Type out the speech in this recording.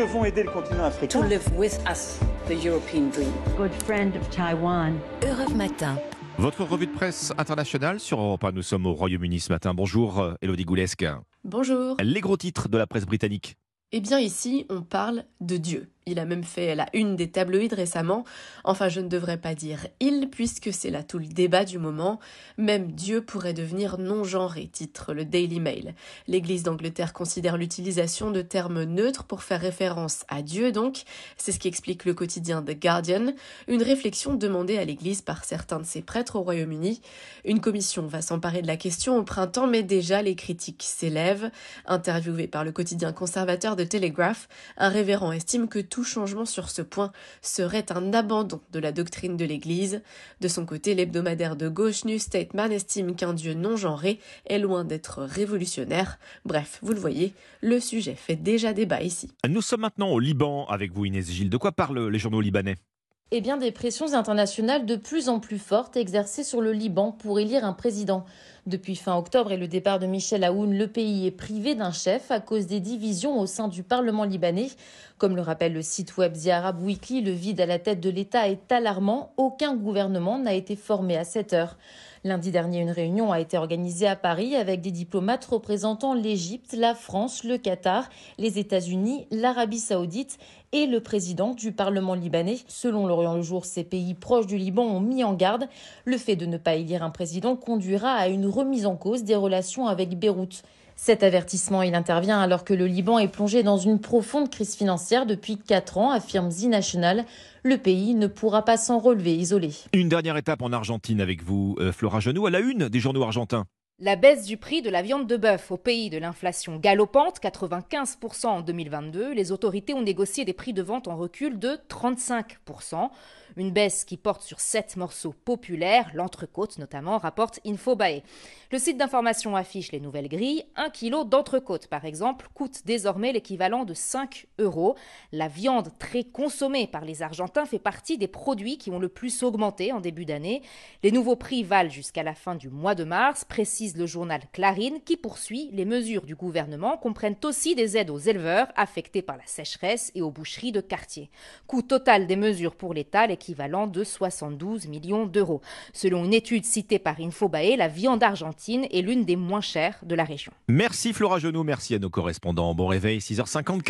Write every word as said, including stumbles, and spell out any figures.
devons aider le continent africain. To live with us, the European dream. Good friend of Taiwan. Europe Matin. Votre revue de presse internationale sur Europe un. Nous sommes au Royaume-Uni ce matin. Bonjour Elodie Goulesque. Bonjour. Les gros titres de la presse britannique. Eh bien ici, on parle de Dieu. Il a même fait la une des tabloïds récemment. Enfin, je ne devrais pas dire « il » puisque c'est là tout le débat du moment. Même Dieu pourrait devenir non-genré, titre le Daily Mail. L'Église d'Angleterre considère l'utilisation de termes neutres pour faire référence à Dieu, donc. C'est ce qui explique le quotidien The Guardian, une réflexion demandée à l'Église par certains de ses prêtres au Royaume-Uni. Une commission va s'emparer de la question au printemps, mais déjà les critiques s'élèvent. Interviewé par le quotidien conservateur The Telegraph, un révérend estime que tout changement sur ce point serait un abandon de la doctrine de l'Église. De son côté, l'hebdomadaire de gauche New Statesman estime qu'un Dieu non-genré est loin d'être révolutionnaire. Bref, vous le voyez, le sujet fait déjà débat ici. Nous sommes maintenant au Liban avec vous Inès Gilles. De quoi parlent les journaux libanais ? Eh bien, des pressions internationales de plus en plus fortes exercées sur le Liban pour élire un président. Depuis fin octobre et le départ de Michel Aoun, le pays est privé d'un chef à cause des divisions au sein du Parlement libanais. Comme le rappelle le site web The Arab Weekly, le vide à la tête de l'État est alarmant. Aucun gouvernement n'a été formé à cette heure. Lundi dernier, une réunion a été organisée à Paris avec des diplomates représentant l'Égypte, la France, le Qatar, les États-Unis, l'Arabie saoudite et le président du Parlement libanais. Selon L'Orient-Le Jour, ces pays proches du Liban ont mis en garde. Le fait de ne pas élire un président conduira à une remise en cause des relations avec Beyrouth. Cet avertissement, il intervient alors que le Liban est plongé dans une profonde crise financière depuis quatre ans, affirme The National. Le pays ne pourra pas s'en relever isolé. Une dernière étape en Argentine avec vous, Flora Genoux, à la une des journaux argentins. La baisse du prix de la viande de bœuf au pays de l'inflation galopante, quatre-vingt-quinze pour cent en deux mille vingt-deux, les autorités ont négocié des prix de vente en recul de trente-cinq pour cent. Une baisse qui porte sur sept morceaux populaires, l'entrecôte notamment, rapporte Infobae. Le site d'information affiche les nouvelles grilles. un kilo d'entrecôte, par exemple, coûte désormais l'équivalent de cinq euros. La viande très consommée par les Argentins fait partie des produits qui ont le plus augmenté en début d'année. Les nouveaux prix valent jusqu'à la fin du mois de mars, précise le journal Clarine qui poursuit les mesures du gouvernement comprennent aussi des aides aux éleveurs affectés par la sécheresse et aux boucheries de quartier. Coût total des mesures pour l'État, l'équivalent de soixante-douze millions d'euros. Selon une étude citée par Infobae, la viande argentine est l'une des moins chères de la région. Merci Flora Genoux, merci à nos correspondants. Bon réveil, six heures cinquante-quatre.